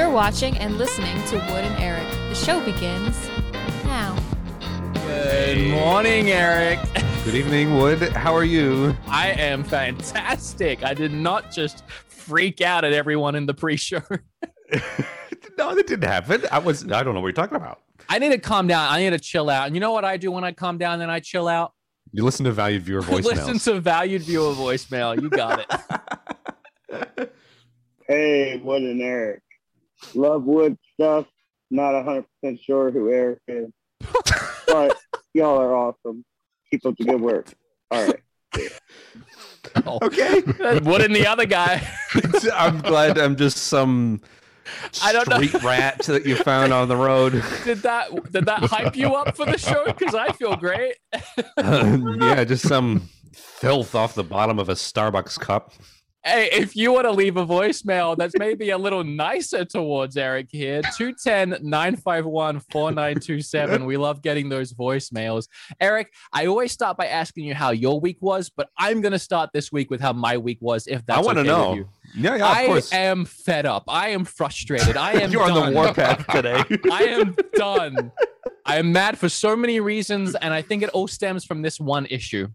You're watching and listening to Wood and Eric. The show begins now. Good morning, Eric. Good evening, Wood. How are you? I am fantastic. I did not just freak out at everyone in the pre-show. No, that didn't happen. I don't know what you're talking about. I need to calm down. I need to chill out. And you know what I do when I calm down and I chill out? You listen to valued viewer voicemail. You got it. Hey, Wood and Eric. Love Wood stuff. Not 100% sure who Eric is. But y'all are awesome. Keep up the good work. All right. Oh. Okay. Wood and the other guy. I'm glad I'm just some... I don't know. Street rat that you found on the road. Did that hype you up for the show? Because I feel great. Yeah, just some filth off the bottom of a Starbucks cup. Hey, if you want to leave a voicemail that's maybe a little nicer towards Eric here, 210-951-4927. We love getting those voicemails. Eric, I always start by asking you how your week was, but I'm going to start this week with how my week was, if that's okay with you. I want to know. Yeah, of course. I am fed up. I am frustrated. I am You're done. On the warpath today. I am done. I am mad for so many reasons, and I think it all stems from this one issue.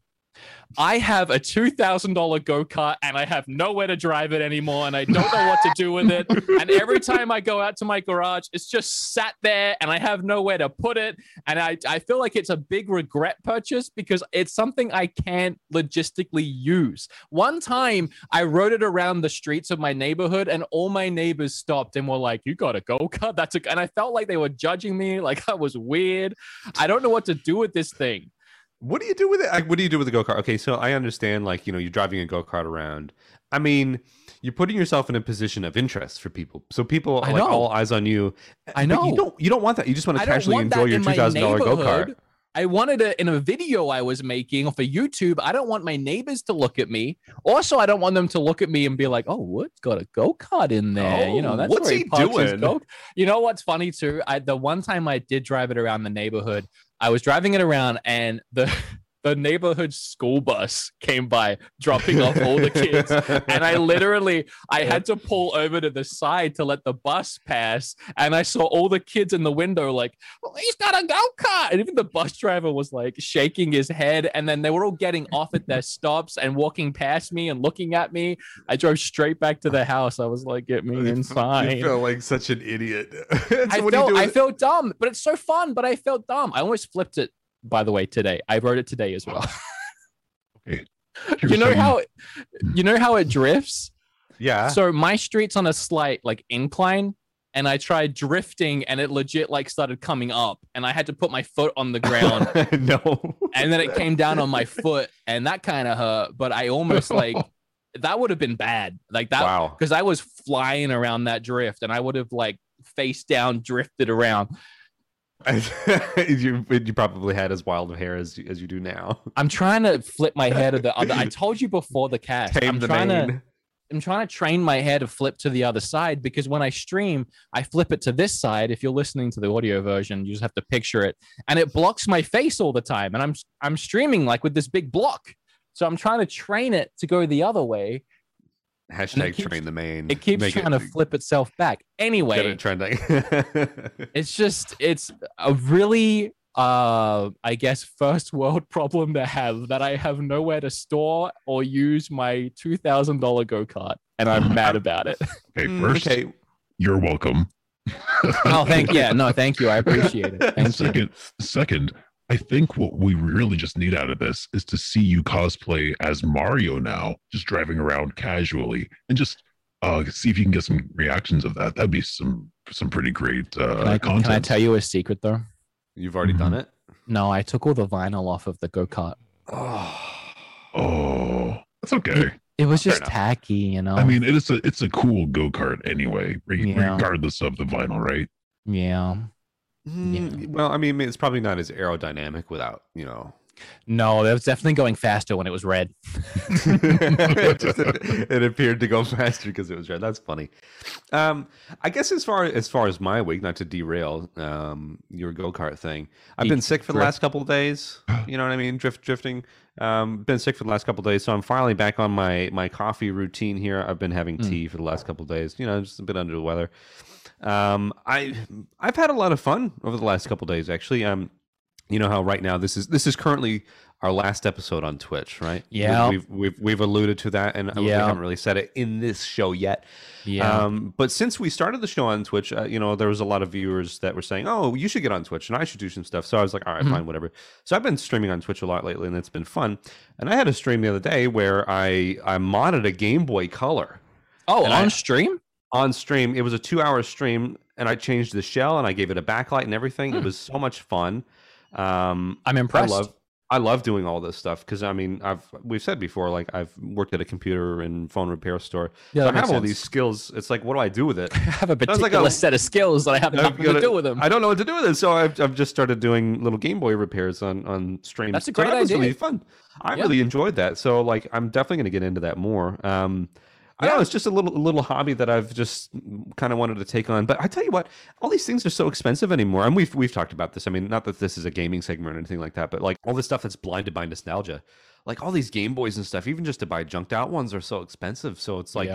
I have a $2,000 go-kart and I have nowhere to drive it anymore and I don't know what to do with it. And every time I go out to my garage, it's just sat there and I have nowhere to put it. And I feel like it's a big regret purchase because it's something I can't logistically use. One time I rode it around the streets of my neighborhood and all my neighbors stopped and were like, you got a go-kart? And I felt like they were judging me, like I was weird. I don't know what to do with this thing. What do you do with it? What do you do with the go-kart? Okay, so I understand, like, you know, you're driving a go-kart around. I mean, you're putting yourself in a position of interest for people. So people are like all eyes on you. I know. But you don't want that. You just want to casually enjoy your $2,000 go-kart. I wanted it in a video I was making for YouTube. I don't want my neighbors to look at me. Also, I don't want them to look at me and be like, oh, Wood's got a go-kart in there. Oh, you know, that's what's he doing? You know what's funny, too? The one time I did drive it around the neighborhood, I was driving it around and the neighborhood school bus came by dropping off all the kids. And I had to pull over to the side to let the bus pass. And I saw all the kids in the window like, well, he's got a go-kart. And even the bus driver was like shaking his head. And then they were all getting off at their stops and walking past me and looking at me. I drove straight back to the house. I was like, get me inside. You felt like such an idiot. I felt dumb, but it's so fun. But I felt dumb. I almost flipped it. By the way, today I wrote it today as well. you know how it drifts. Yeah. So my street's on a slight like incline, and I tried drifting, and it legit like started coming up, and I had to put my foot on the ground. No. And then it came down on my foot, and that kind of hurt. But I almost like that would have been bad, like that. Wow. Because I was flying around that drift, and I would have like face down drifted around. you probably had as wild of hair as you do now. I'm trying to flip my hair to the other. I told you before the cast. I'm trying to train my hair to flip to the other side because when I stream, I flip it to this side. If you're listening to the audio version, you just have to picture it, and it blocks my face all the time. And I'm streaming like with this big block, so I'm trying to train it to go the other way. # train the main. It keeps trying to flip itself back. Anyway, it's a really, I guess, first world problem to have that I have nowhere to store or use my $2,000 go-kart. And I'm mad about it. Okay, first, you're welcome. Oh, thank you. Yeah, no, thank you. I appreciate it. Second, I think what we really just need out of this is to see you cosplay as Mario now, just driving around casually, and just see if you can get some reactions of that. That'd be some pretty great content. Can I tell you a secret, though? You've already done it? No, I took all the vinyl off of the go-kart. Oh, that's okay. It was just tacky, you know? I mean, it's a cool go-kart anyway, regardless of the vinyl, right? Yeah. Yeah. Well, I mean, it's probably not as aerodynamic without, you know. No, that was definitely going faster when it was red. It appeared to go faster because it was red. That's funny. I guess as far as my week, not to derail your go-kart thing, I've been sick for the last couple of days. You know what I mean? Drifting. Been sick for the last couple of days, so I'm finally back on my coffee routine here. I've been having tea for the last couple of days. You know, just a bit under the weather. I've had a lot of fun over the last couple of days, actually. You know how right now this is currently our last episode on Twitch, right? Yeah, we've alluded to that, and we haven't really said it in this show yet. Yeah. But since we started the show on Twitch, you know, there was a lot of viewers that were saying, "Oh, you should get on Twitch, and I should do some stuff." So I was like, "All right, fine, whatever." So I've been streaming on Twitch a lot lately, and it's been fun. And I had a stream the other day where I modded a Game Boy Color. Oh, on stream, it was a 2-hour stream, and I changed the shell and I gave it a backlight and everything. It was so much fun. I'm impressed. I love doing all this stuff because, I mean, we've said before, like, I've worked at a computer and phone repair store. Yeah, so I have all these skills. It's like, what do I do with it? I have a particular set of skills that I have nothing to do with them. I don't know what to do with it, so I've just started doing little Game Boy repairs on stream. That's a great idea. That was really fun. I really enjoyed that. So, like, I'm definitely going to get into that more. I don't know, it's just a little hobby that I've just kind of wanted to take on. But I tell you what, all these things are so expensive anymore. And we've talked about this. I mean, not that this is a gaming segment or anything like that, but like all this stuff that's blinded by nostalgia, like all these Game Boys and stuff, even just to buy junked out ones are so expensive. So it's like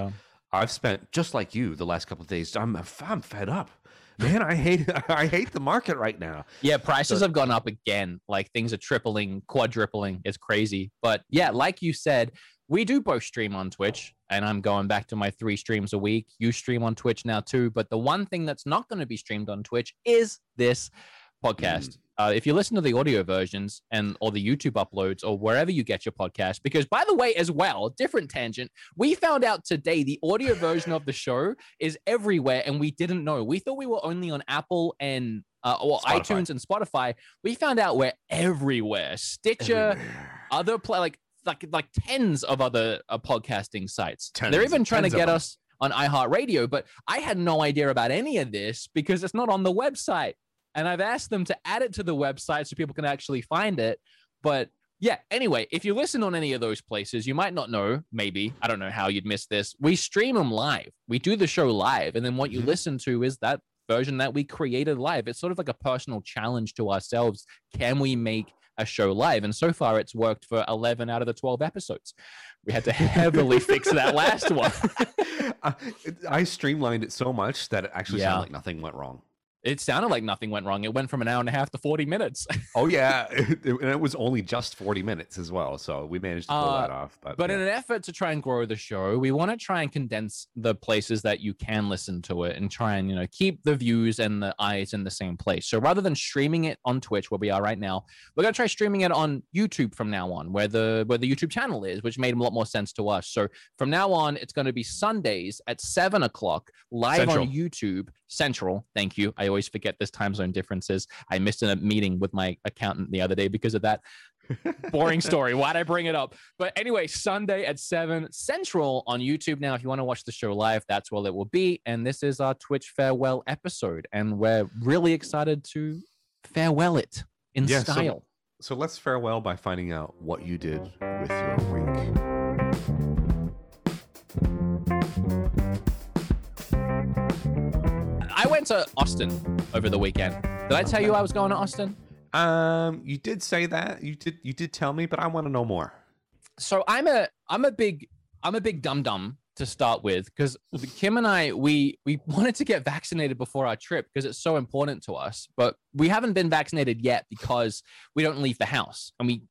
I've spent, just like you, the last couple of days. I'm fed up, man. I hate the market right now. Yeah, prices have gone up again. Like things are tripling, quadrupling. It's crazy. But yeah, like you said, we do both stream on Twitch, and I'm going back to my 3 streams a week. You stream on Twitch now too, but the one thing that's not going to be streamed on Twitch is this podcast. If you listen to the audio versions or the YouTube uploads or wherever you get your podcast, because by the way, as well, different tangent, we found out today the audio version of the show is everywhere, and we didn't know. We thought we were only on Apple and Spotify. iTunes and Spotify. We found out we're everywhere. Stitcher, other play like tens of other podcasting sites. They're even trying to get us on iHeartRadio, but I had no idea about any of this because it's not on the website. And I've asked them to add it to the website so people can actually find it. But yeah, anyway, if you listen on any of those places, you might not know, maybe, I don't know how you'd miss this. We stream them live. We do the show live. And then what you listen to is that version that we created live. It's sort of like a personal challenge to ourselves. Can we make a show live? And so far it's worked for 11 out of the 12 episodes. We had to heavily fix that last one. I streamlined it so much that it actually sounded like nothing went wrong. It sounded like nothing went wrong. It went from an hour and a half to 40 minutes. Oh yeah, it was only just 40 minutes as well, so we managed to pull that off. But in an effort to try and grow the show, we want to try and condense the places that you can listen to it and try and, you know, keep the views and the eyes in the same place. So rather than streaming it on Twitch, where we are right now, we're gonna try streaming it on YouTube from now on, where the YouTube channel is, which made a lot more sense to us. So from now on, it's going to be Sundays at 7 o'clock live Central. On YouTube Central. Thank you. I always forget this time zone differences. I missed a meeting with my accountant the other day because of that. Boring story. Why'd I bring it up? But anyway, Sunday at 7 Central on YouTube. Now, if you want to watch the show live, that's where it will be. And this is our Twitch farewell episode. And we're really excited to farewell it in style. So let's farewell by finding out what you did with your week. I went to Austin over the weekend. Did I tell you I was going to Austin? You did say that. You did tell me, but I want to know more. So I'm a big dum-dum to start with, because Kim and I, we wanted to get vaccinated before our trip because it's so important to us, but we haven't been vaccinated yet because we don't leave the house, and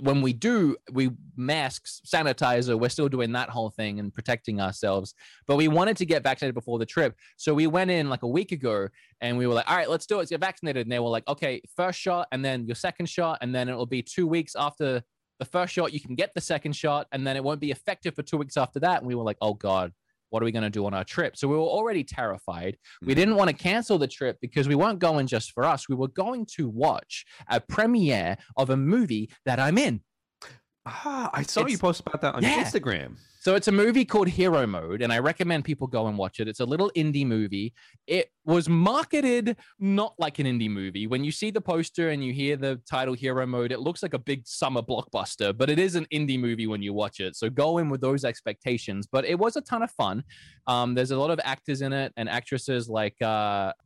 when we do, we masks, sanitizer, we're still doing that whole thing and protecting ourselves. But we wanted to get vaccinated before the trip. So we went in like a week ago and we were like, all right, let's do it. Let's get vaccinated. And they were like, okay, first shot and then your second shot. And then it will be 2 weeks after the first shot. You can get the second shot and then it won't be effective for 2 weeks after that. And we were like, oh God, what are we going to do on our trip? So we were already terrified. We didn't want to cancel the trip because we weren't going just for us. We were going to watch a premiere of a movie that I'm in. Ah, I saw you post about that on your Instagram. So it's a movie called Hero Mode, and I recommend people go and watch it. It's a little indie movie. It was marketed not like an indie movie. When you see the poster and you hear the title Hero Mode, it looks like a big summer blockbuster, but it is an indie movie when you watch it. So go in with those expectations. But it was a ton of fun. There's a lot of actors in it and actresses like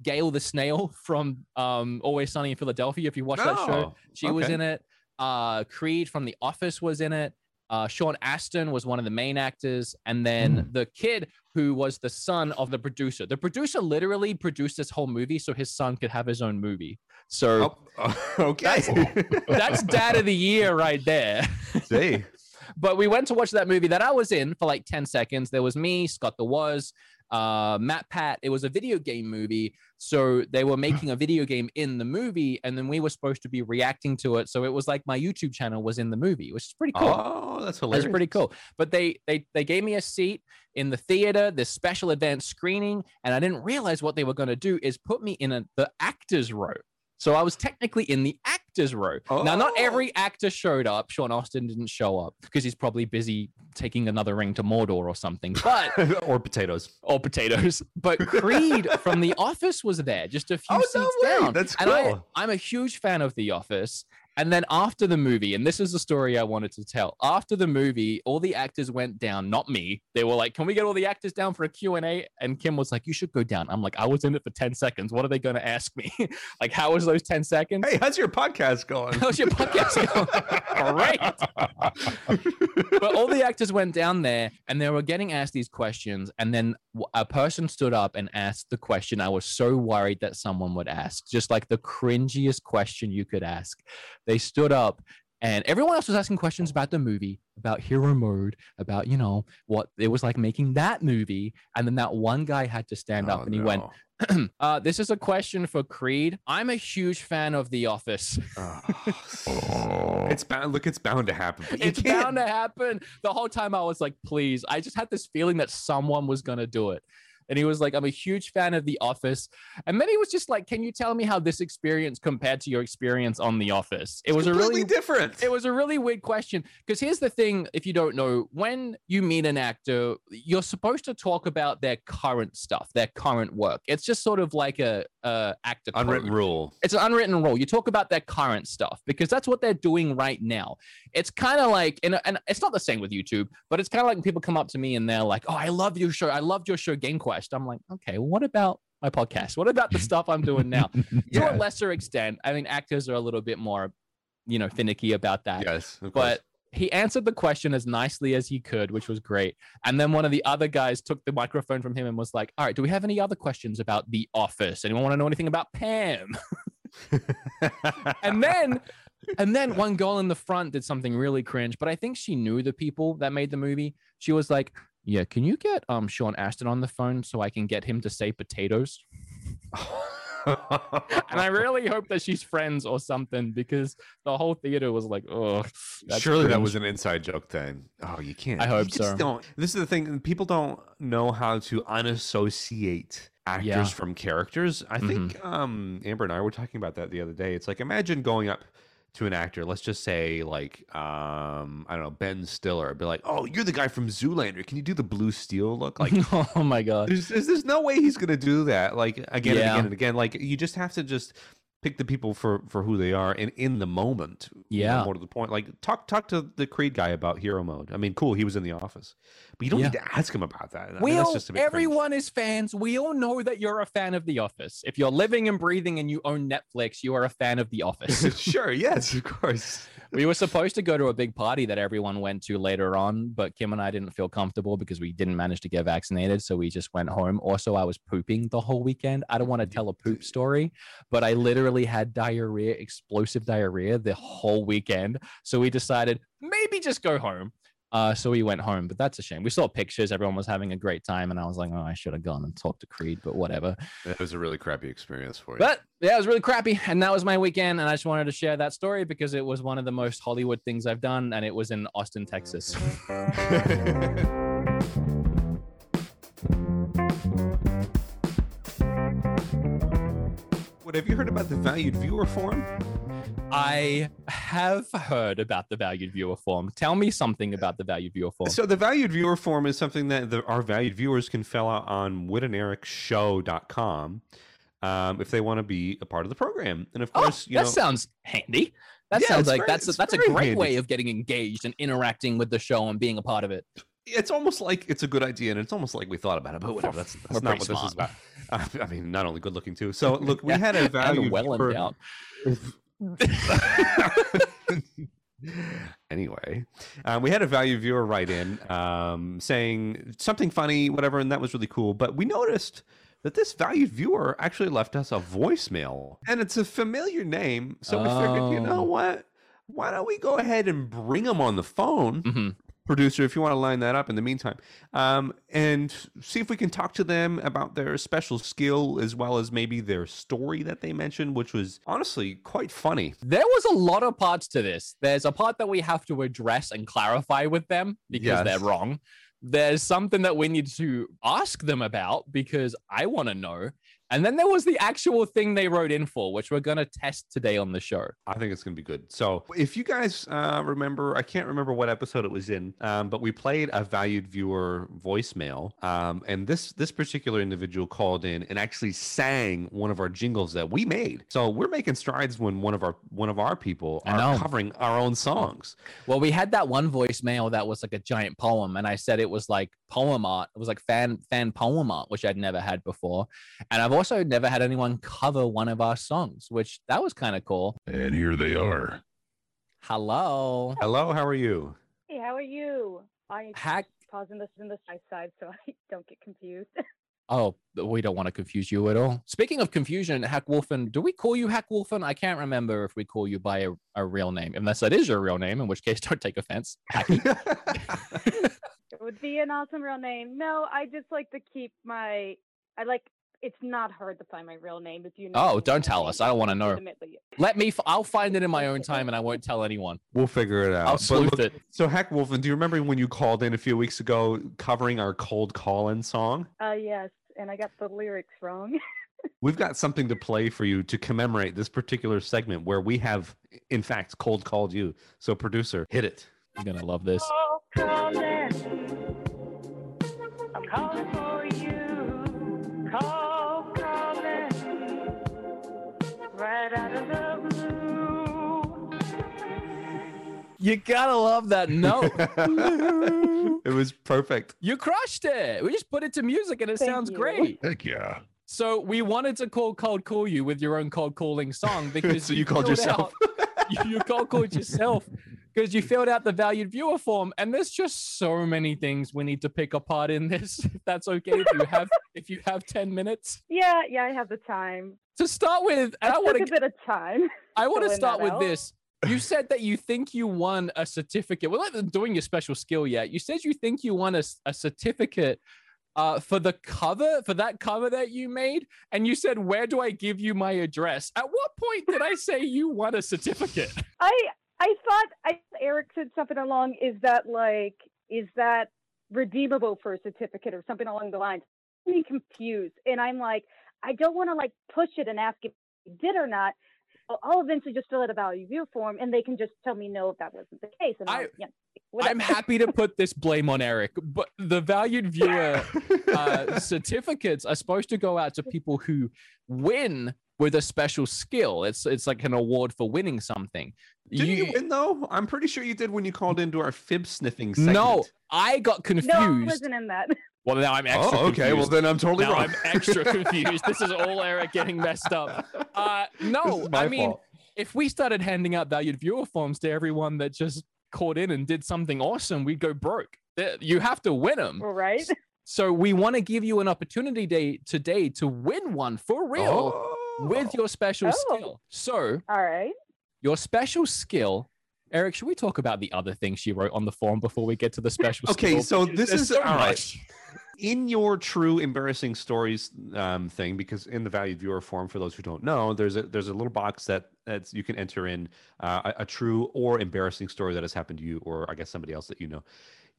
Gail the Snail from Always Sunny in Philadelphia. If you watch that show, she was in it. Creed from The Office was in it. Sean Astin was one of the main actors. And then the kid who was the son of the producer. The producer literally produced this whole movie so his son could have his own movie. So okay, that's dad of the year right there. See. But we went to watch that movie that I was in for like 10 seconds. There was me, Scott the Was, MatPat. It was a video game movie. So they were making a video game in the movie, and then we were supposed to be reacting to it. So it was like my YouTube channel was in the movie, which is pretty cool. Oh, that's hilarious. That's pretty cool. But they gave me a seat in the theater, this special advanced screening, and I didn't realize what they were going to do is put me in the actor's row. So I was technically in the actor's row. Oh. Now, not every actor showed up. Sean Astin didn't show up because he's probably busy taking another ring to Mordor or something. But Or potatoes. But Creed from The Office was there, just a few seats down. That's cool. And I'm a huge fan of The Office. And then after the movie, and this is the story I wanted to tell. After the movie, all the actors went down, not me. They were like, can we get all the actors down for a Q&A? And Kim was like, you should go down. I'm like, I was in it for 10 seconds. What are they going to ask me? Like, how was those 10 seconds? Hey, how's your podcast going? All right. But all the actors went down there and they were getting asked these questions. And then a person stood up and asked the question I was so worried that someone would ask, just like the cringiest question you could ask. They stood up and everyone else was asking questions about the movie, about Hero Mode, about, you know, what it was like making that movie. And then that one guy had to stand up and he went, this is a question for Creed. I'm a huge fan of The Office. It's bound. Look, it's bound to happen. It's bound to happen. The whole time I was like, please. I just had this feeling that someone was going to do it. And he was like, I'm a huge fan of The Office. And then he was just like, can you tell me how this experience compared to your experience on The Office? It was a really different. It was a really weird question. Because here's the thing, if you don't know, when you meet an actor, you're supposed to talk about their current stuff, their current work. It's just sort of like a actor unwritten rule. It's an unwritten rule. You talk about their current stuff because that's what they're doing right now. It's kind of like, and it's not the same with YouTube, but it's kind of like when people come up to me and they're like, oh, I love your show. I loved your show, Game Quest. I'm like, okay, well, what about my podcast? What about the stuff I'm doing now? To a lesser extent, I mean, actors are a little bit more, you know, finicky about that. Yes, of course. But he answered the question as nicely as he could, which was great. And then one of the other guys took the microphone from him and was like, all right, do we have any other questions about The Office? Anyone want to know anything about Pam? And then one girl in the front did something really cringe, but I think she knew the people that made the movie. She was like, yeah, can you get Sean Astin on the phone so I can get him to say potatoes? And I really hope that she's friends or something because the whole theater was like, oh. Surely cringe. That was an inside joke then. Oh, you can't. I hope so. This is the thing. People don't know how to unassociate actors from characters. I think Amber and I were talking about that the other day. It's like, imagine going up to an actor, let's just say like I don't know, Ben Stiller, be like, oh, you're the guy from Zoolander, can you do the blue steel look? Like, oh my god, there's no way he's gonna do that, like again and again. Like, you just have to just pick the people for who they are and in the moment. You know, more to the point, like talk to the Creed guy about Hero Mode. I mean, cool, he was in The Office, but you don't need to ask him about that. Everyone is fans. We all know that you're a fan of The Office. If you're living and breathing and you own Netflix, you are a fan of The Office. Sure, yes, of course. We were supposed to go to a big party that everyone went to later on, but Kim and I didn't feel comfortable because we didn't manage to get vaccinated, so we just went home. Also, I was pooping the whole weekend. I don't want to tell a poop story, but I literally had diarrhea, explosive diarrhea, the whole weekend. So we decided maybe just go home. So we went home, but that's a shame. We saw pictures. Everyone was having a great time. And I was like, oh, I should have gone and talked to Creed, but whatever. That was a really crappy experience for you. But yeah, it was really crappy. And that was my weekend. And I just wanted to share that story because it was one of the most Hollywood things I've done. And it was in Austin, Texas. What, have you heard about the valued viewer form? I have heard about the valued viewer form. Tell me something about the valued viewer form. So the valued viewer form is something that our valued viewers can fill out on WoodandEricShow.com if they want to be a part of the program. And of course, that sounds handy. That sounds like that's a great way of getting engaged and interacting with the show and being a part of it. It's almost like it's a good idea, and it's almost like we thought about it, but whatever. That's not what smart. This is about. I mean, not only good looking too. So look, we had a valued viewer. Anyway, we had a value viewer write in saying something funny, whatever, and that was really cool. But we noticed that this valued viewer actually left us a voicemail, and it's a familiar name. So we figured, you know what? Why don't we go ahead and bring them on the phone, producer, if you want to line that up in the meantime, and see if we can talk to them about their special skill as well as maybe their story that they mentioned, which was honestly quite funny. There was a lot of parts to this. There's a part that we have to address and clarify with them because they're wrong. There's something that we need to ask them about because I want to know. And then there was the actual thing they wrote in for, which we're going to test today on the show. I think it's going to be good. So if you guys remember, I can't remember what episode it was in, but we played a valued viewer voicemail. And this particular individual called in and actually sang one of our jingles that we made. So we're making strides when one of our people are covering our own songs. Well, we had that one voicemail that was like a giant poem. And I said it was like poem art. It was like fan poem art, which I'd never had before. And I've also never had anyone cover one of our songs, which that was kind of cool. And here they are. Hello, how are you? Hey, how are you? I pause and listen to my side so I don't get confused. Oh, we don't want to confuse you at all. Speaking of confusion, Hack Wolfen, do we call you Hack Wolfen? I can't remember if we call you by a real name, unless that is your real name, in which case don't take offense. It would be an awesome real name. No, I just like to keep my... It's not hard to find my real name if you know. Oh, don't tell us. I don't want to know. I'll find it in my own time and I won't tell anyone. We'll figure it out. I'll sleuth it. So Hack Wolfen, do you remember when you called in a few weeks ago covering our cold call-in song? Yes, and I got the lyrics wrong. We've got something to play for you to commemorate this particular segment where we have, in fact, cold called you. So producer, hit it. You're going to love this. Oh, I'm calling for you. Right out of the blue. You gotta love that note. It was perfect. You crushed it. We just put it to music and it sounds great. Heck yeah. So we wanted to call you with your own cold calling song because so you called yourself. You called yourself because you filled out the valued viewer form, and there's just so many things we need to pick apart in this. If that's okay, if you have 10 minutes. Yeah, I have the time. To start with, and I want to take a bit of time. I want to start with this. You said that you think you won a certificate. We're not doing your special skill yet. You said you think you won a certificate for the cover, for that cover that you made, and you said, "Where do I give you my address?" At what point did I say you won a certificate? I thought Eric said something along, is that redeemable for a certificate or something along the lines. I'm really confused, and I'm like, I don't want to push it and ask if I did or not. I'll eventually just fill out a value view form, and they can just tell me no if that wasn't the case. And I'm happy to put this blame on Eric, but the valued viewer certificates are supposed to go out to people who win with a special skill. It's like an award for winning something. Didn't you win though? I'm pretty sure you did when you called into our fib sniffing segment. No, I got confused. No, I wasn't in that. Well, now I'm extra confused. Okay, well, then I'm totally wrong. I'm extra confused. This is all Eric getting messed up. No, I mean, if we started handing out valued viewer forms to everyone that just called in and did something awesome, we'd go broke. You have to win them. All right. So we want to give you an opportunity today to win one for real with your special skill. So all right, your special skill... Eric, should we talk about the other thing she wrote on the form before we get to the special? Okay, so this is all right. In your true embarrassing stories thing, because in the valued viewer form, for those who don't know, there's a little box that you can enter in a true or embarrassing story that has happened to you, or I guess somebody else that you know.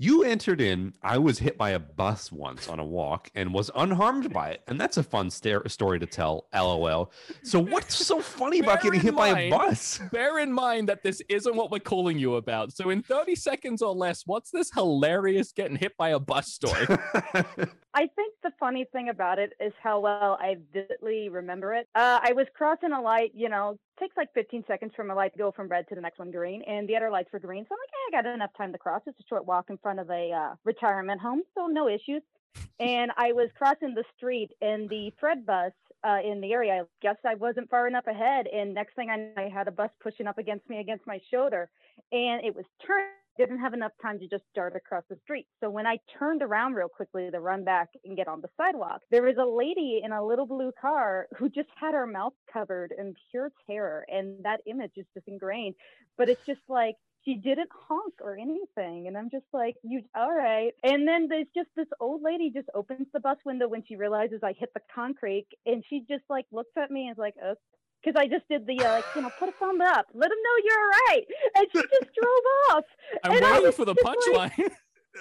You entered in, I was hit by a bus once on a walk and was unharmed by it. And that's a fun story to tell, LOL. So what's so funny about getting hit by a bus? Bear in mind that this isn't what we're calling you about. So in 30 seconds or less, what's this hilarious getting hit by a bus story? I think the funny thing about it is how well I vividly remember it. I was crossing a light, takes 15 seconds for my light to go from red to the next one green, and the other lights were green. So I'm I got enough time to cross. It's a short walk in front of a retirement home, so no issues. And I was crossing the street, and the Fred bus in the area. I guess I wasn't far enough ahead. And next thing I knew, I had a bus pushing up against me, against my shoulder. And it was turning. Didn't have enough time to just dart across the street. So when I turned around real quickly to run back and get on the sidewalk, there was a lady in a little blue car who just had her mouth covered in pure terror. And that image is just ingrained. But it's just like, she didn't honk or anything. And I'm just like, you, all right. And then there's just this old lady just opens the bus window when she realizes I hit the concrete. And she just like looks at me and is like, okay. Because I just did the, put a thumb up. Let them know you're all right. And she just drove off. I waited for the punchline. Like,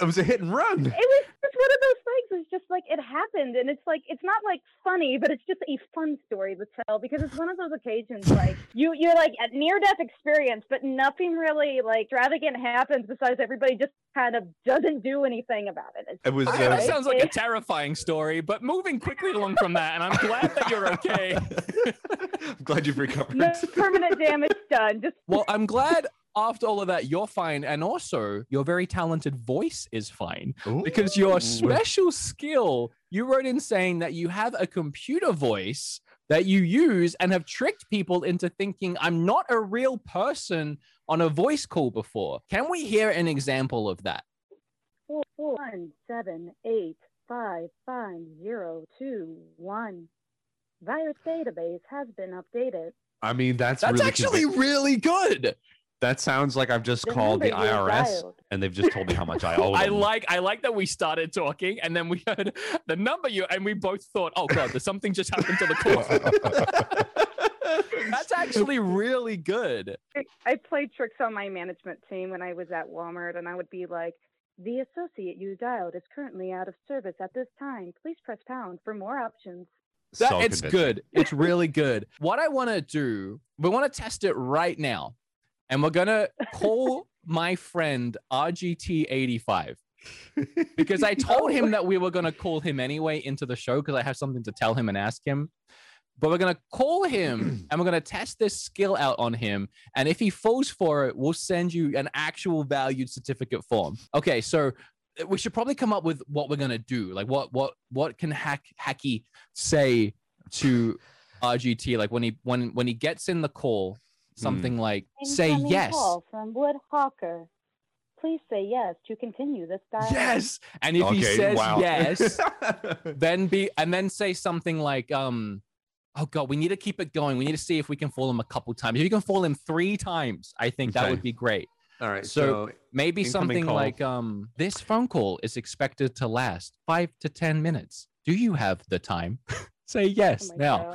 it was a hit and run. It was just one of those things. It's just like, it happened. And it's like, it's not like funny, but it's just a fun story to tell. Because it's one of those occasions, like, you're like a near-death experience, but nothing really, like, extravagant happens besides everybody just kind of doesn't do anything about it. It's, it was, that sounds like a terrifying story, but moving quickly along from that, and I'm glad that you're okay. I'm glad you've recovered. No permanent damage done. Just... Well, I'm glad after all of that, you're fine. And also, your very talented voice is fine. Ooh. Because your special skill, you wrote in saying that you have a computer voice that you use and have tricked people into thinking, I'm not a real person on a voice call before. Can we hear an example of that? 417855021. Virus database has been updated. I mean, that's really actually convincing. Really good. That sounds like I've just called the IRS and they've just told me how much I owe them. I like that we started talking and then we heard the number and we both thought, oh God, there's something just happened to the court. That's actually really good. I played tricks on my management team when I was at Walmart, and I would be like, the associate you dialed is currently out of service at this time. Please press pound for more options. It's good. It's really good. What I want to do, we want to test it right now. And we're going to call my friend RGT85. Because I told him that we were going to call him anyway into the show because I have something to tell him and ask him. But we're going to call him and we're going to test this skill out on him. And if he falls for it, we'll send you an actual valued certificate form. Okay, so... we should probably come up with what we're going to do. Like what can Hacky say to RGT? Like when he gets in the call, something like, say yes. Call from Wood Hawker. Please say yes to continue this dialogue. Yes. And if he says yes, then say something like, oh God, we need to keep it going. We need to see if we can fool him a couple times. If you can fool him 3 times, I think that would be great. All right, so maybe something like, this phone call is expected to last 5 to 10 minutes. Do you have the time? Say yes now.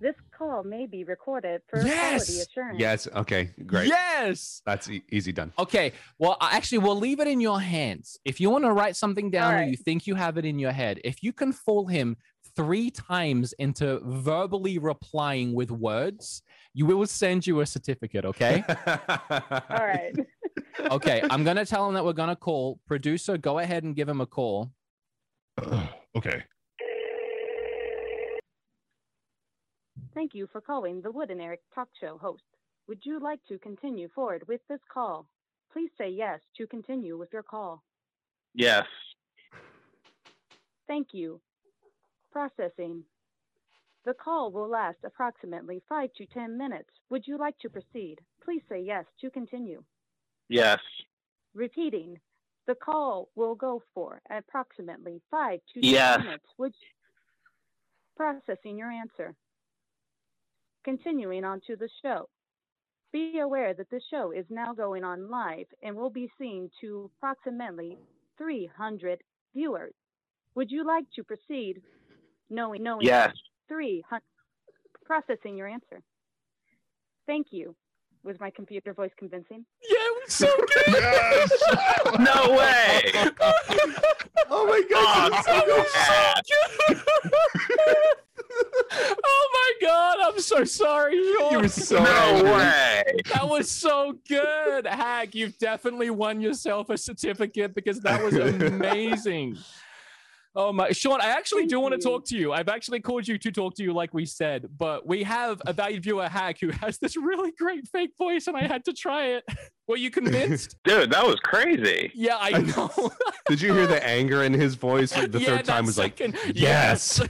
This call may be recorded for quality assurance. Yes, okay, great. Yes! That's easy done. Okay, well, actually, we'll leave it in your hands. If you want to write something down or you think you have it in your head, if you can fool him 3 times into verbally replying with words, we will send you a certificate, okay? All right. Okay, I'm going to tell him that we're going to call. Producer, go ahead and give him a call. Okay. Thank you for calling the Wood and Eric Talk Show host. Would you like to continue forward with this call? Please say yes to continue with your call. Yes. Thank you. Processing. The call will last approximately 5 to 10 minutes. Would you like to proceed? Please say yes to continue. Yes. Repeating. The call will go for approximately 5 to 10 minutes. Processing your answer. Continuing on to the show. Be aware that the show is now going on live and will be seen to approximately 300 viewers. Would you like to proceed? No. Yes. 300. Processing your answer. Thank you. Was my computer voice convincing? Yeah, it was so good. Yes. No way. Oh my God. So good. Oh my God. I'm so sorry, Sean. You were so No way. That was so good. Hack, you've definitely won yourself a certificate because that was amazing. Oh my, Sean, I actually want to talk to you. I've actually called you to talk to you like we said, but we have a valued viewer, Hack, who has this really great fake voice and I had to try it. Were you convinced? Dude, that was crazy. Yeah, I know. Did you hear the anger in his voice? The third time was second. Like, yes.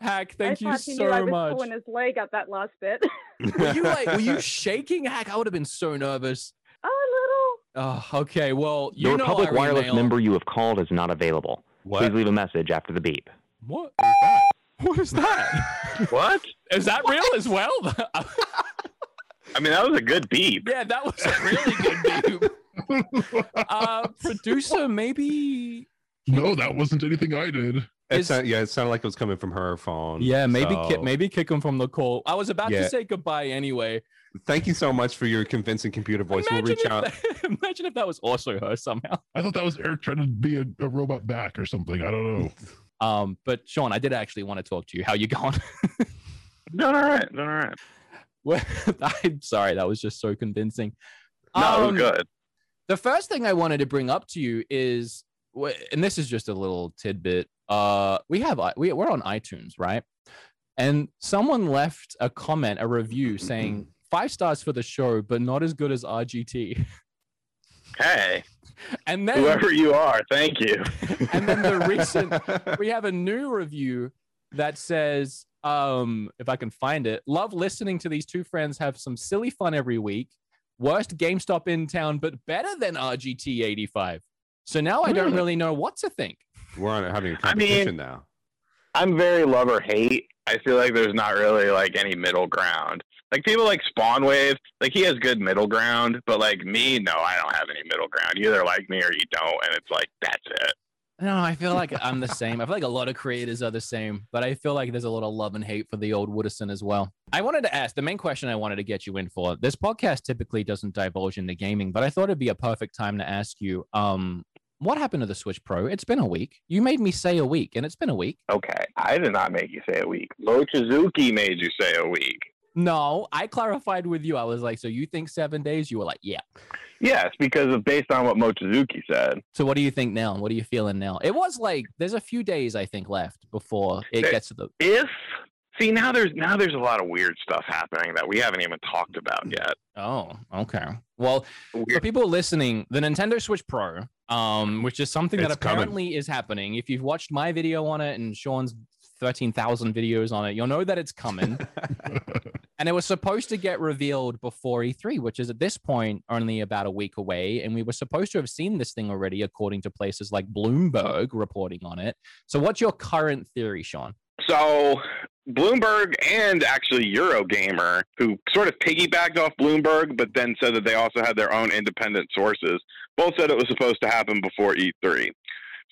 Hack, thank you so much. I was pulling his leg up that last bit. were you shaking, Hack? I would have been so nervous. Oh, a little. Oh, okay. Well, you know, the Republic Wireless number you have called is not available. What? Please leave a message after the beep. What is that? What is that? What? Is that real as well? I mean, that was a good beep. Yeah, that was a really good beep. Producer, maybe... No, that wasn't anything I did. It sounded like it was coming from her phone. Yeah, maybe kick him from the call. I was about to say goodbye anyway. Thank you so much for your convincing computer voice. We'll reach out. Imagine if that was also her somehow. I thought that was Eric trying to be a robot back or something. I don't know. But Sean, I did actually want to talk to you. How you going? Doing all right. Doing all right. Well, I'm sorry. That was just so convincing. No, good. The first thing I wanted to bring up to you is, and this is just a little tidbit. We're on iTunes, right? And someone left a comment, a review saying 5 stars for the show, but not as good as RGT. Hey, and then whoever you are, thank you. And then we have a new review that says, if I can find it, love listening to these two friends have some silly fun every week. Worst GameStop in town, but better than RGT85. So now I don't really know what to think. We're having a competition now. I'm very love or hate. I feel like there's not really like any middle ground. Like people like Spawnwave, like he has good middle ground, but like me, no, I don't have any middle ground. You either like me or you don't, and it's like that's it. No, I feel like I'm the same. I feel like a lot of creators are the same, but I feel like there's a lot of love and hate for the old Wooderson as well. I wanted to ask, the main question I wanted to get you in for, this podcast typically doesn't divulge into gaming, but I thought it'd be a perfect time to ask you, what happened to the Switch Pro? It's been a week. You made me say a week, and it's been a week. Okay, I did not make you say a week. Mochizuki made you say a week. No, I clarified with you. I was like, so you think 7 days? You were like, yeah. Yes, because of based on what Mochizuki said. So what do you think now? What are you feeling now? It was like, there's a few days, I think, left before it gets to the... See, now there's a lot of weird stuff happening that we haven't even talked about yet. Oh, okay. Well, for people listening, the Nintendo Switch Pro, which is something that apparently is happening. If you've watched my video on it and Sean's 13,000 videos on it, you'll know that it's coming. And it was supposed to get revealed before E3, which is at this point only about a week away. And we were supposed to have seen this thing already, according to places like Bloomberg reporting on it. So what's your current theory, Sean? So Bloomberg and actually Eurogamer, who sort of piggybacked off Bloomberg, but then said that they also had their own independent sources, both said it was supposed to happen before E3.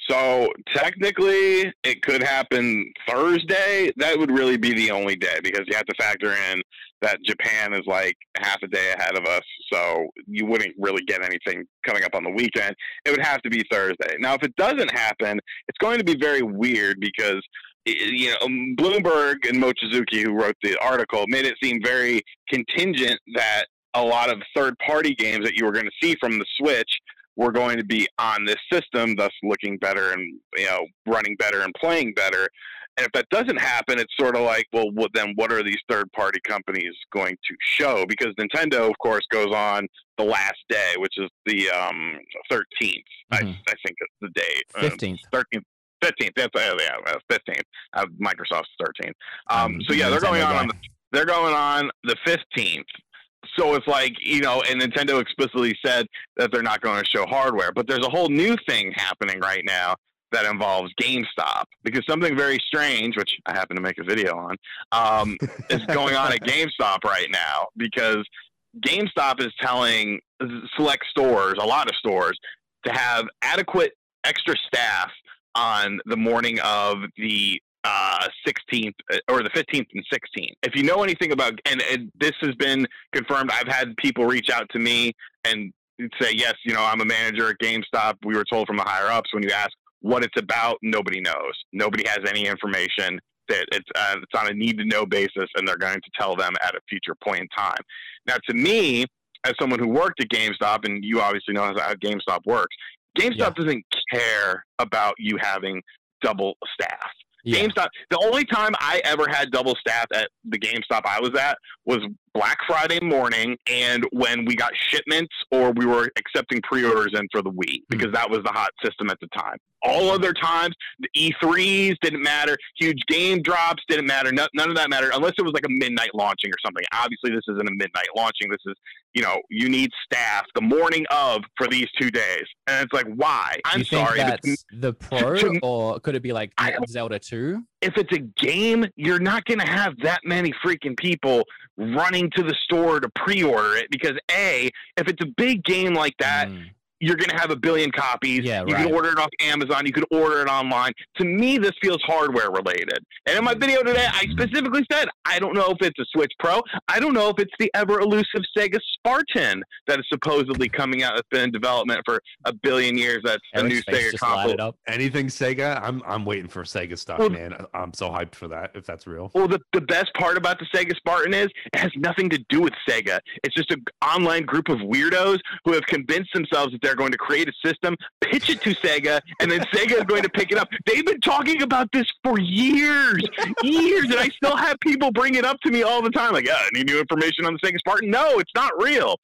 So technically, it could happen Thursday. That would really be the only day because you have to factor in that Japan is like half a day ahead of us. So you wouldn't really get anything coming up on the weekend. It would have to be Thursday. Now, if it doesn't happen, it's going to be very weird because, you know, Bloomberg and Mochizuki, who wrote the article, made it seem very contingent that a lot of third-party games that you were going to see from the Switch we're going to be on this system, thus looking better and, you know, running better and playing better. And if that doesn't happen, it's sort of like, well, then what are these third-party companies going to show? Because Nintendo, of course, goes on the last day, which is the 13th, I think it's the date. 15th. 15th. That's 15th. Microsoft's 13th. So, yeah, they're going on the 15th. So it's like, you know, and Nintendo explicitly said that they're not going to show hardware. But there's a whole new thing happening right now that involves GameStop, because something very strange, which I happen to make a video on, is going on at GameStop right now, because GameStop is telling select stores, a lot of stores, to have adequate extra staff on the morning of the 16th or the 15th and 16th. If you know anything about, and this has been confirmed, I've had people reach out to me and say, yes, you know, I'm a manager at GameStop. We were told from the higher ups, when you ask what it's about, nobody knows. Nobody has any information. That it's on a need to know basis, and they're going to tell them at a future point in time. Now, to me, as someone who worked at GameStop, and you obviously know how GameStop works, GameStop doesn't care about you having double staff. GameStop, the only time I ever had double staff at the GameStop I was at was Black Friday morning and when we got shipments or we were accepting pre-orders in for the Wii, because that was the hot system at the time. All other times, the E3s didn't matter. Huge game drops didn't matter. No, none of that mattered unless it was like a midnight launching or something. Obviously, this isn't a midnight launching. This is, you know, you need staff the morning of for these 2 days. And it's like, why? I'm sorry. That's the Pro, or could it be like Zelda 2? If it's a game, you're not going to have that many freaking people running to the store to pre-order it, because A, if it's a big game like that, you're going to have a billion copies. Yeah, right. You can order it off Amazon. You can order it online. To me, this feels hardware related. And in my video today, I specifically said, I don't know if it's a Switch Pro. I don't know if it's the ever elusive Sega Spartan that is supposedly coming out. That's been in development for a billion years. That's a new Sega console. Anything Sega? I'm waiting for Sega stuff, well, man. I'm so hyped for that, if that's real. Well, the best part about the Sega Spartan is it has nothing to do with Sega. It's just an online group of weirdos who have convinced themselves that they're going to create a system, pitch it to Sega, and then Sega is going to pick it up. They've been talking about this for years, and I still have people bring it up to me all the time. Like, oh, any new information on the Sega Spartan? No, it's not real.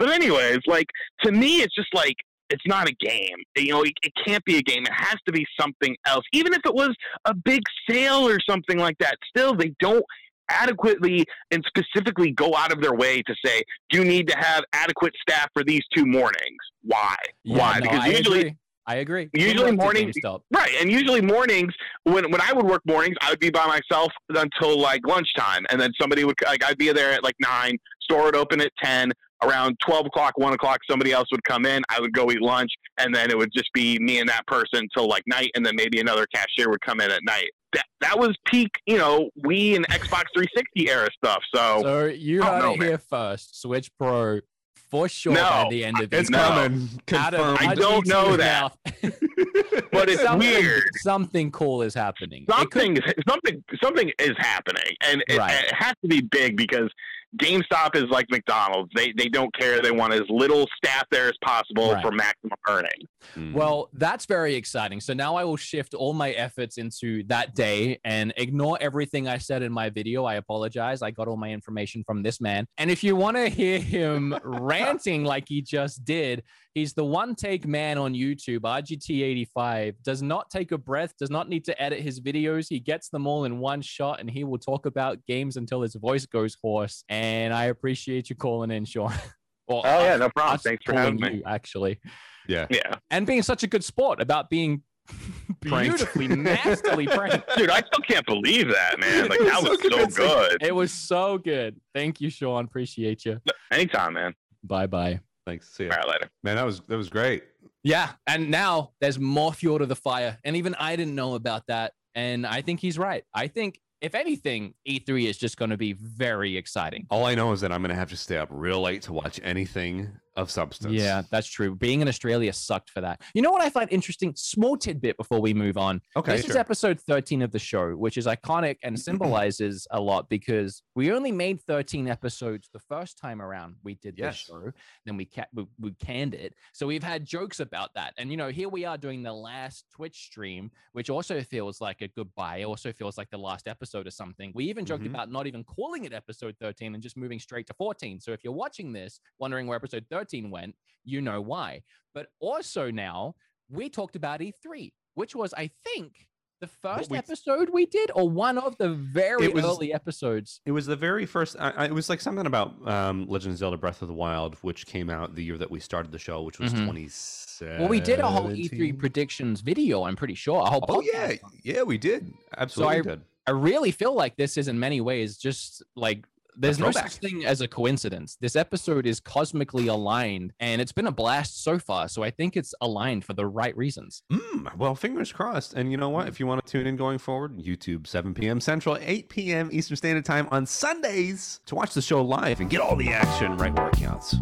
But anyways, like, to me, it's just like, it's not a game. You know, it can't be a game. It has to be something else. Even if it was a big sale or something like that, still, they don't adequately and specifically go out of their way to say, you need to have adequate staff for these 2 mornings. Why? Yeah, why? No, because I agree. Usually mornings, right? And usually mornings, when I would work mornings, I would be by myself until like lunchtime, and then somebody would I'd be there at like 9. Store would open at 10. Around 12 o'clock, 1 o'clock, somebody else would come in. I would go eat lunch, and then it would just be me and that person till like night, and then maybe another cashier would come in at night. That was peak, you know, Wii and Xbox 360 era stuff. So you heard it here first. Switch Pro for sure at the end of this. It's coming. Adam, I don't know that. But it's weird. Something cool is happening. Something is happening. And it has to be big, because GameStop is like McDonald's. They don't care. They want as little staff there as possible for maximum earning. Well, that's very exciting. So now I will shift all my efforts into that day and ignore everything I said in my video. I apologize. I got all my information from this man. And if you want to hear him ranting like he just did, he's the one take man on YouTube. RGT85 does not take a breath, does not need to edit his videos. He gets them all in one shot, and he will talk about games until his voice goes hoarse. And I appreciate you calling in, Sean. Well, oh, yeah, no problem. Thanks for having me. Actually. Yeah. And being such a good sport about being beautifully, nastily pranked. Dude, I still can't believe that, man. Like, that was so good. It was so good. Thank you, Sean. Appreciate you. Anytime, man. Bye-bye. Thanks. See you. All right, later. Man, that was great. Yeah. And now there's more fuel to the fire. And even I didn't know about that. And I think he's right. I think, if anything, E3 is just going to be very exciting. All I know is that I'm going to have to stay up real late to watch anything of substance. Yeah, that's true. Being in Australia sucked for that. You know what I find interesting? Small tidbit before we move on. Okay, This is episode 13 of the show, which is iconic and symbolizes a lot, because we only made 13 episodes the first time around we did this show. Then we canned it. So we've had jokes about that. And, you know, here we are doing the last Twitch stream, which also feels like a goodbye. It also feels like the last episode or something. We even joked about not even calling it episode 13 and just moving straight to 14. So if you're watching this, wondering where episode 13 went, you know why. But also now, we talked about E3, which was, I think, the first episode we did, or one of the early episodes. It was the very first. It was like something about Legend of Zelda Breath of the Wild, which came out the year that we started the show, which was 2017. Well, we did a whole E3 predictions video, I'm pretty sure. A whole podcast. Yeah, we did. Absolutely so did. I really feel like this is in many ways just like there's no such thing as a coincidence. This episode is cosmically aligned, and it's been a blast so far. So I think it's aligned for the right reasons. Well, fingers crossed. And you know what? If you want to tune in going forward, YouTube, 7 p.m. Central, 8 p.m. Eastern Standard Time on Sundays to watch the show live and get all the action right where it counts.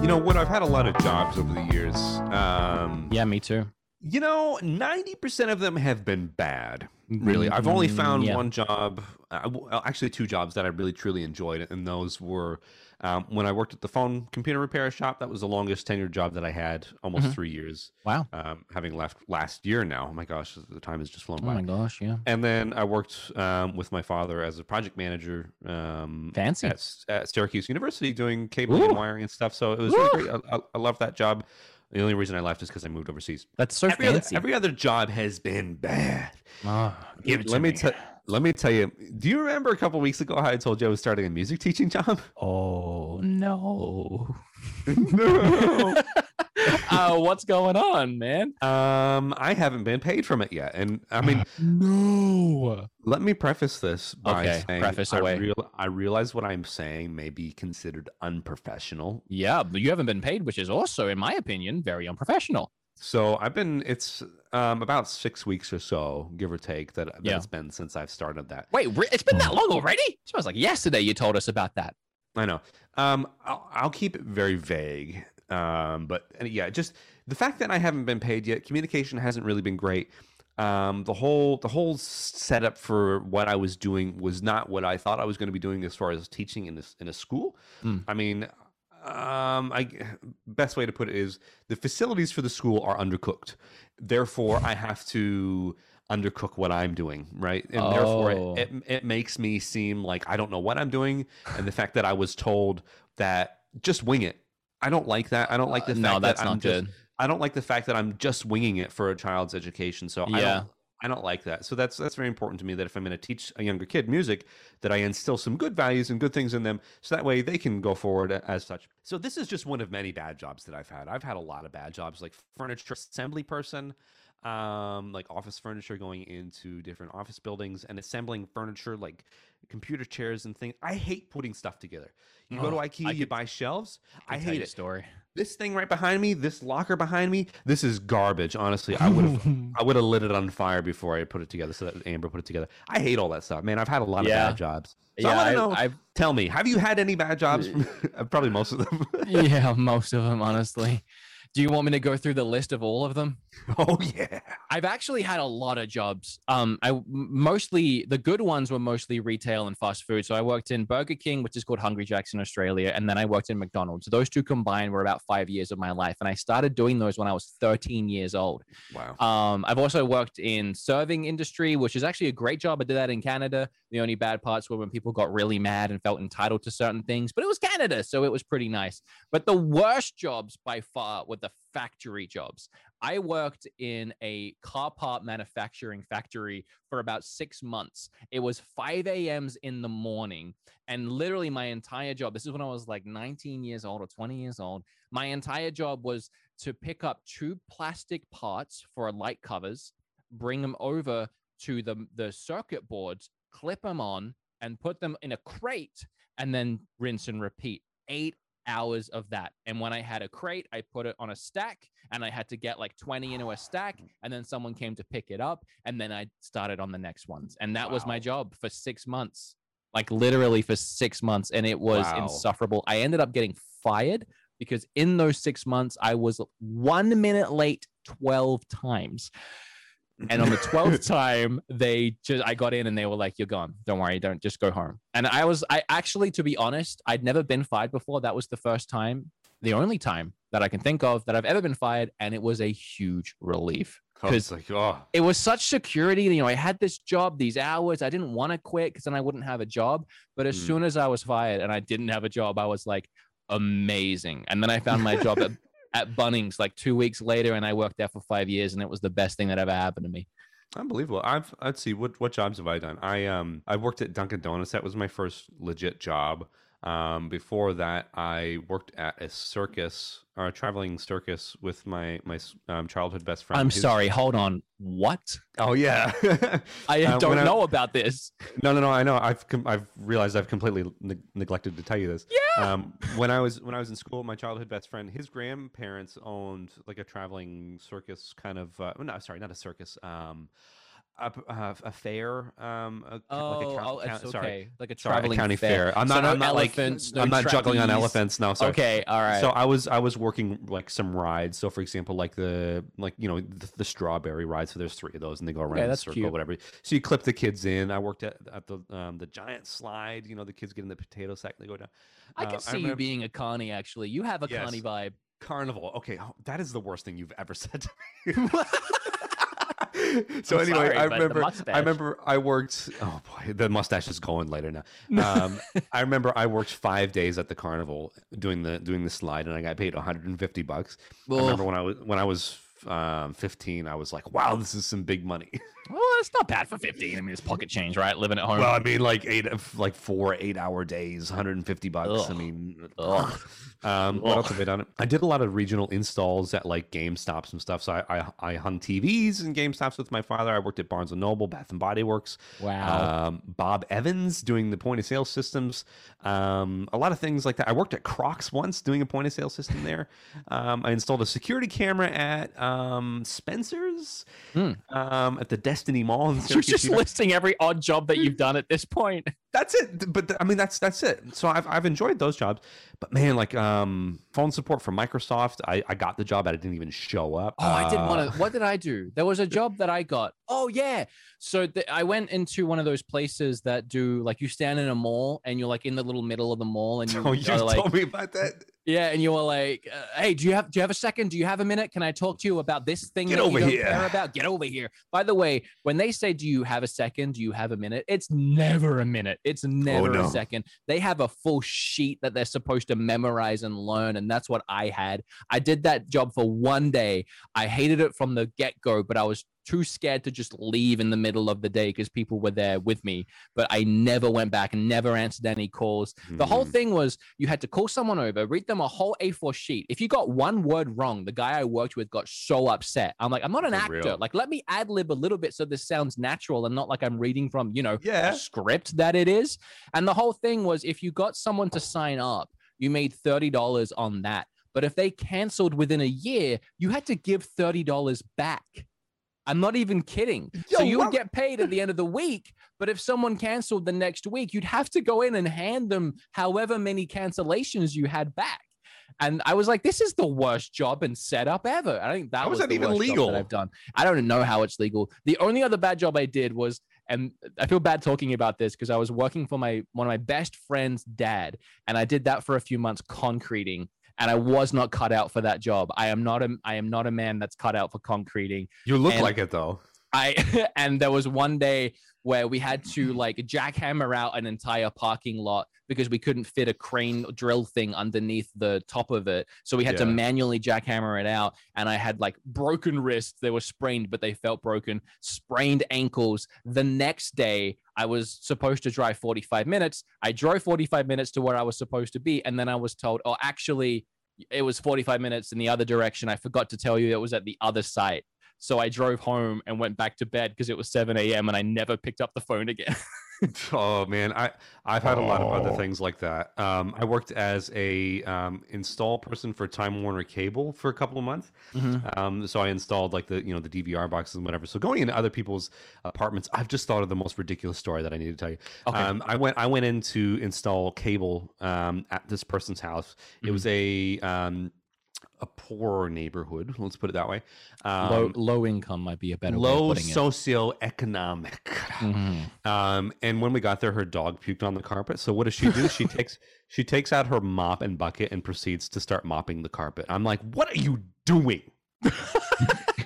You know what? I've had a lot of jobs over the years. Yeah, me too. You know, 90% of them have been bad. really. I've only found one job, actually two jobs that I really truly enjoyed, and those were when I worked at the phone computer repair shop. That was the longest tenured job that I had, almost 3 years. Wow. Having left last year now. Oh my gosh, the time has just flown by. Oh my gosh, yeah. And then I worked with my father as a project manager Fancy. At Syracuse University doing cable and wiring and stuff. So it was really great. I loved that job. The only reason I left is because I moved overseas. That's so fancy. Every other job has been bad. Oh, let me tell you. Do you remember a couple of weeks ago how I told you I was starting a music teaching job? Oh no, no. What's going on, man? I haven't been paid from it yet, and I mean, no. Let me preface this by saying, I realize what I'm saying may be considered unprofessional. Yeah, but you haven't been paid, which is also, in my opinion, very unprofessional. So I've been, it's about 6 weeks or so, give or take, that it's been since I've started that. Wait, it's been that long already? It was like yesterday you told us about that. I know. I'll keep it very vague. But yeah, just the fact that I haven't been paid yet, communication hasn't really been great. The whole setup for what I was doing was not what I thought I was going to be doing as far as teaching in a school. I mean, best way to put it is the facilities for the school are undercooked. Therefore, I have to undercook what I'm doing, right? And therefore, it makes me seem like I don't know what I'm doing. And the fact that I was told that just wing it. I don't like that. I don't like the fact I don't like the fact that I'm just winging it for a child's education. So yeah. I don't like that. So that's very important to me, that if I'm going to teach a younger kid music, that I instill some good values and good things in them, so that way they can go forward as such. So this is just one of many bad jobs that I've had. I've had a lot of bad jobs, like furniture assembly person, like office furniture, going into different office buildings and assembling furniture, like computer chairs and things. I hate putting stuff together. You go to IKEA, you buy shelves. I hate it. Story. This thing right behind me, this locker behind me, this is garbage. Honestly, I would have lit it on fire before I put it together, so that Amber put it together. I hate all that stuff, man. I've had a lot of bad jobs. So yeah, I want to know. Tell me, have you had any bad jobs? Probably most of them. Yeah, most of them, honestly. Do you want me to go through the list of all of them? Oh, yeah. I've actually had a lot of jobs. The good ones were mostly retail and fast food. So I worked in Burger King, which is called Hungry Jack's in Australia. And then I worked in McDonald's. Those two combined were about 5 years of my life. And I started doing those when I was 13 years old. Wow. I've also worked in serving industry, which is actually a great job. I did that in Canada. The only bad parts were when people got really mad and felt entitled to certain things. But it was Canada, so it was pretty nice. But the worst jobs by far were the factory jobs. I worked in a car part manufacturing factory for about 6 months. It was 5 a.m.s in the morning. And literally my entire job, this is when I was like 19 years old or 20 years old, my entire job was to pick up two plastic parts for light covers, bring them over to the circuit boards, clip them on, and put them in a crate, and then rinse and repeat. 8 hours of that. And when I had a crate, I put it on a stack, and I had to get like 20 into a stack, and then someone came to pick it up, and then I started on the next ones. And that was my job for 6 months, like literally for 6 months. And it was insufferable. I ended up getting fired because in those 6 months, I was 1 minute late 12 times. And on the 12th time, I got in and they were like, "You're gone. Don't worry. Just go home." And I actually, to be honest, I'd never been fired before. That was the first time, the only time that I can think of that I've ever been fired. And it was a huge relief. Because it was such security. You know, I had this job, these hours. I didn't want to quit because then I wouldn't have a job. But as soon as I was fired and I didn't have a job, I was like, amazing. And then I found my job at Bunnings like 2 weeks later, and I worked there for 5 years, and it was the best thing that ever happened to me. Unbelievable. Let's see, what jobs have I done? I worked at Dunkin' Donuts. That was my first legit job. Before that, I worked at a circus, or a traveling circus, with my childhood best friend. Sorry, hold on. What? Oh yeah, I don't know about this. No, I know. I've realized I've completely neglected to tell you this. Yeah. When I was in school, my childhood best friend, his grandparents owned like a traveling circus kind of. No, sorry, not a circus. a fair, like a traveling fair. I'm not juggling on elephants now. Sorry. Okay, all right. So I was working like some rides. So for example, the strawberry ride. So there's 3 of those, and they go around in a circle, whatever. So you clip the kids in. I worked at the giant slide. You know, the kids get in the potato sack. They go down. I can see you being a Connie. Actually, you have a Connie vibe. Carnival. Okay, that is the worst thing you've ever said to me. So anyway, I remember I worked. Oh boy, the mustache is going later now. I remember I worked 5 days at the carnival doing the slide, and I got paid $150. Well, I remember when I was 15, I was like, wow, this is some big money. Well, it's not bad for 15. I mean, it's pocket change, right? Living at home. Well, I mean, like 4 8-hour days, $150. Ugh. I mean, what else have I done? I did a lot of regional installs at like GameStops and stuff. So I hung TVs in GameStops with my father. I worked at Barnes & Noble, Bath and Body Works. Wow. Bob Evans doing the point of sale systems. A lot of things like that. I worked at Crocs once doing a point of sale system there. I installed a security camera at Spencer's, at the Destiny Mall in Syracuse. You're just listing every odd job that you've done at this point. That's it. But I mean, that's it. So I've enjoyed those jobs. But man, like phone support for Microsoft, I got the job, but I didn't even show up. Oh, I didn't want to. What did I do? There was a job that I got. Oh yeah. So I went into one of those places that do like you stand in a mall and you're like in the little middle of the mall and you. Oh, you told me about that. Yeah, and you were like, "Hey, do you have a second? Do you have a minute? Can I talk to you about this thing that you don't care about? Get over here." By the way, when they say, "Do you have a second? Do you have a minute?" It's never a minute. It's never a second. They have a full sheet that they're supposed to memorize and learn, and that's what I had. I did that job for one day. I hated it from the get-go, but I was too scared to just leave in the middle of the day because people were there with me, but I never went back and never answered any calls. The whole thing was you had to call someone over, read them a whole A4 sheet. If you got one word wrong, the guy I worked with got so upset. I'm like, I'm not an actor. Real. Like, let me ad lib a little bit so this sounds natural and not like I'm reading from, a script that it is. And the whole thing was if you got someone to sign up, you made $30 on that. But if they canceled within a year, you had to give $30 back. I'm not even kidding. So you would get paid at the end of the week, but if someone canceled the next week, you'd have to go in and hand them however many cancellations you had back. And I was like, this is the worst job and setup ever. I think that was the worst legal job that I've done. I don't know how it's legal. The only other bad job I did was, and I feel bad talking about this because I was working for one of my best friend's dad, and I did that for a few months concreting. And I was not cut out for that job. I am not a man that's cut out for concreting. You look like it though. And there was one day where we had to like jackhammer out an entire parking lot because we couldn't fit a crane drill thing underneath the top of it. So we had to manually jackhammer it out. And I had like broken wrists. They were sprained, but they felt broken. Sprained ankles. The next day, I was supposed to drive 45 minutes. I drove 45 minutes to where I was supposed to be. And then I was told, oh, actually, it was 45 minutes in the other direction. I forgot to tell you it was at the other site. So I drove home and went back to bed because it was 7 a.m. and I never picked up the phone again. Oh, man. I've had a lot of other things like that. I worked as a install person for Time Warner Cable for a couple of months. Mm-hmm. So I installed like the DVR boxes and whatever. So going into other people's apartments, I've just thought of the most ridiculous story that I need to tell you. Okay. I went in to install cable at this person's house. Mm-hmm. It was a poorer neighborhood, let's put it that way. Low income might be a better way of putting it. Low socioeconomic. Mm-hmm. And when we got there, her dog puked on the carpet. So what does she do? She takes out her mop and bucket and proceeds to start mopping the carpet. I'm like, what are you doing? Is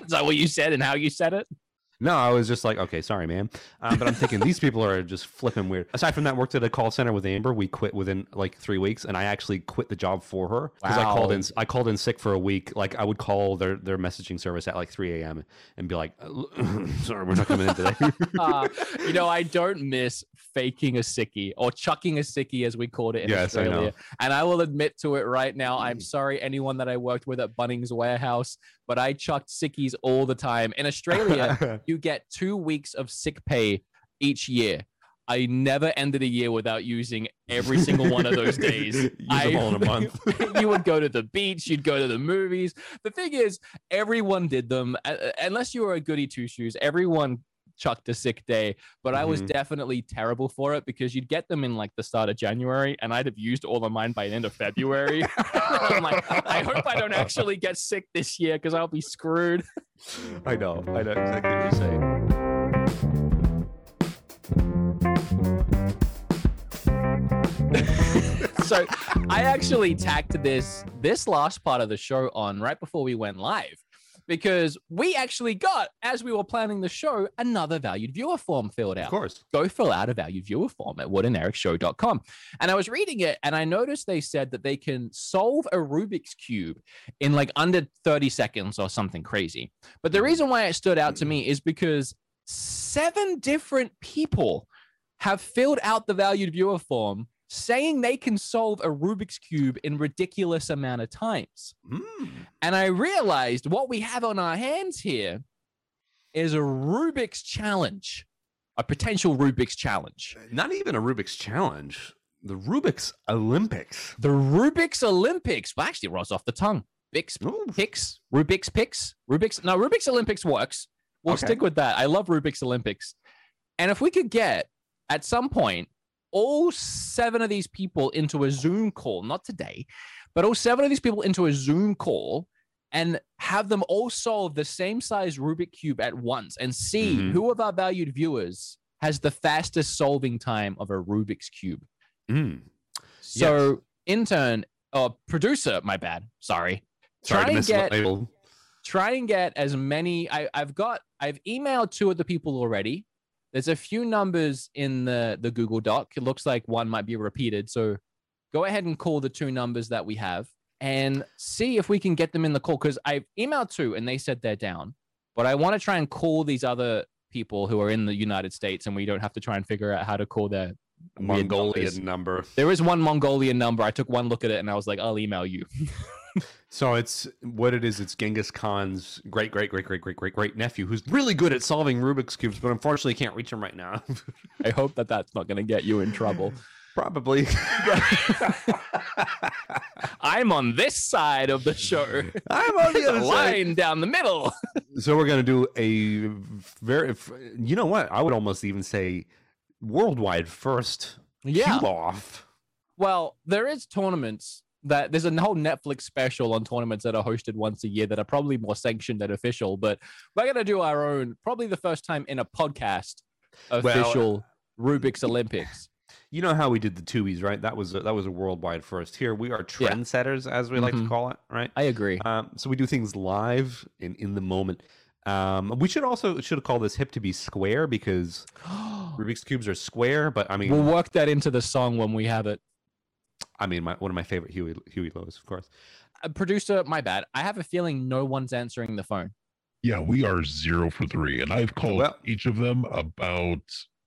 that what you said and how you said it? No, I was just like, okay, sorry, ma'am. But I'm thinking these people are just flipping weird. Aside from that, worked at a call center with Amber. We quit within like 3 weeks, and I actually quit the job for her because wow. I called in sick for a week. Like I would call their messaging service at like 3 a.m. and be like, sorry, we're not coming in today. I don't miss faking a sickie or chucking a sickie as we called it in Australia. I know. And I will admit to it right now. I'm sorry, anyone that I worked with at Bunnings Warehouse, but I chucked sickies all the time. In Australia, you get 2 weeks of sick pay each year. I never ended a year without using every single one of those days. Use them all in a month. You would go to the beach. You'd go to the movies. The thing is, everyone did them. Unless you were a goody two-shoes, everyone chucked a sick day, but I was definitely terrible for it because you'd get them in like the start of January and I'd have used all of mine by the end of February. I'm like, I hope I don't actually get sick this year because I'll be screwed. I know exactly what you're saying. So I actually tacked this last part of the show on right before we went live because we actually got, as we were planning the show, another valued viewer form filled out. Of course. Go fill out a valued viewer form at whatandericsshow.com. And I was reading it and I noticed they said that they can solve a Rubik's Cube in like under 30 seconds or something crazy. But the reason why it stood out to me is because 7 different people have filled out the valued viewer form saying they can solve a Rubik's Cube in ridiculous amount of times. And I realized what we have on our hands here is a Rubik's challenge, a potential Rubik's challenge. Not even a Rubik's challenge, the Rubik's Olympics. The Rubik's Olympics. Well, actually, it rolls off the tongue. Rubik's Picks. No, Rubik's Olympics works. We'll stick with that. I love Rubik's Olympics. And if we could get, at some point, all 7 of these people into a Zoom call, not today, but all 7 of these people into a Zoom call and have them all solve the same size Rubik's Cube at once and see who of our valued viewers has the fastest solving time of a Rubik's Cube. So intern, producer, my bad. Sorry to mislabel. Try and get as many. I've emailed 2 of the people already. There's a few numbers in the Google Doc. It looks like one might be repeated. So go ahead and call the 2 numbers that we have and see if we can get them in the call. Because I've emailed 2 and they said they're down. But I want to try and call these other people who are in the United States and we don't have to try and figure out how to call their Mongolian number. There is one Mongolian number. I took one look at it and I was like, I'll email you. So it's what it is. It's Genghis Khan's great nephew who's really good at solving Rubik's Cubes, but unfortunately can't reach him right now. I hope that that's not going to get you in trouble. Probably. I'm on this side of the show. I'm on the other line down the middle. So we're going to do a very, you know what? I would almost even say worldwide first. Yeah. Cube off. Well, there is tournaments. That there's a whole Netflix special on tournaments that are hosted once a year that are probably more sanctioned than official, but we're going to do our own, probably the first time in a podcast, official Rubik's Olympics. You know how we did the Tubies, right? That was a worldwide first. Here we are, trendsetters, as we like to call it, right? I agree. So we do things live and in the moment. We should call this hip to be square because Rubik's Cubes are square, but I mean, we'll work that into the song when we have it. I mean, one of my favorite Huey Lewis, of course. Producer, my bad. I have a feeling no one's answering the phone. Yeah, we are 0 for 3, and I've called each of them about,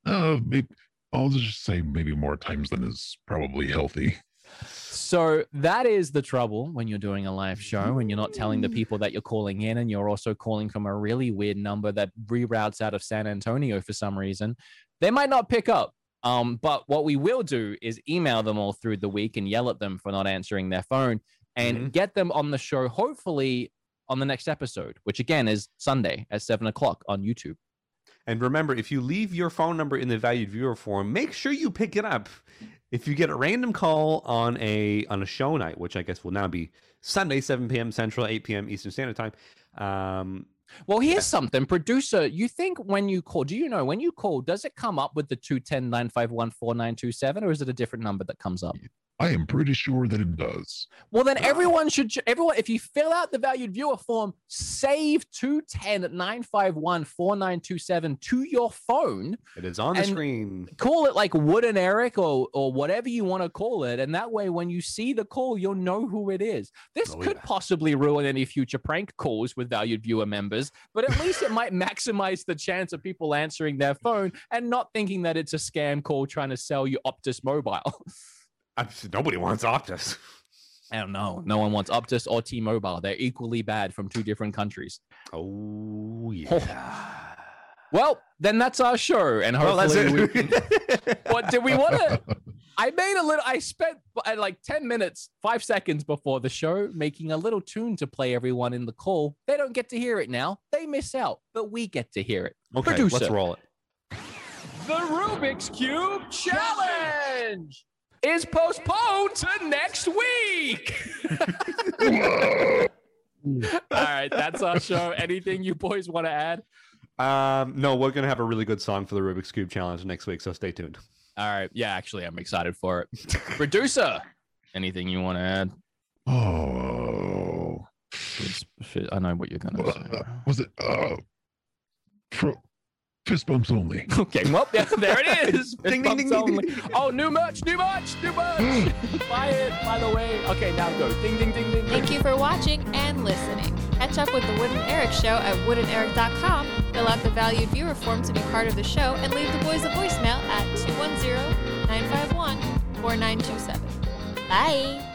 maybe, I'll just say maybe more times than is probably healthy. So that is the trouble when you're doing a live show and you're not telling the people that you're calling in, and you're also calling from a really weird number that reroutes out of San Antonio for some reason. They might not pick up. But what we will do is email them all through the week and yell at them for not answering their phone and get them on the show, hopefully on the next episode, which again is Sunday at 7:00 on YouTube. And remember, if you leave your phone number in the valued viewer form, make sure you pick it up. If you get a random call on a show night, which I guess will now be Sunday, 7 p.m. Central, 8 p.m. Eastern Standard Time. Well, here's something, producer. You think when you call, do you know when you call, does it come up with the 210-951-4927, or is it a different number that comes up? I am pretty sure that it does. Well, then everyone, if you fill out the valued viewer form, save 210-951-4927 to your phone. It is on the screen. Call it like Wood and Eric or whatever you want to call it. And that way, when you see the call, you'll know who it is. This could possibly ruin any future prank calls with valued viewer members, but at least it might maximize the chance of people answering their phone and not thinking that it's a scam call trying to sell you Optus Mobile. Nobody wants Optus. I don't know. No one wants Optus or T-Mobile. They're equally bad from 2 different countries. Oh, yeah. Well, then that's our show. And hopefully we can... What did we want to... I made a little... I spent at like 10 minutes, 5 seconds before the show, making a little tune to play everyone in the call. They don't get to hear it now. They miss out, but we get to hear it. Okay, producer, let's roll it. The Rubik's Cube Challenge is postponed to next week. All right, that's our show. Anything you boys want to add? No, we're going to have a really good song for the Rubik's Cube Challenge next week, so stay tuned. All right. Yeah, actually, I'm excited for it. Producer, anything you want to add? Oh. I know what you're going to say. Was it fist bumps only? Okay, well, yeah, there it is. Fist ding, bumps ding, ding, only. Ding, ding, ding. Oh, new merch. Buy it, by the way. Okay, now go. Ding, ding, ding, ding. Thank you for watching and listening. Catch up with The Wood and Eric Show at woodandeeric.com. Fill out the valued viewer form to be part of the show and leave the boys a voicemail at 210-951-4927. Bye.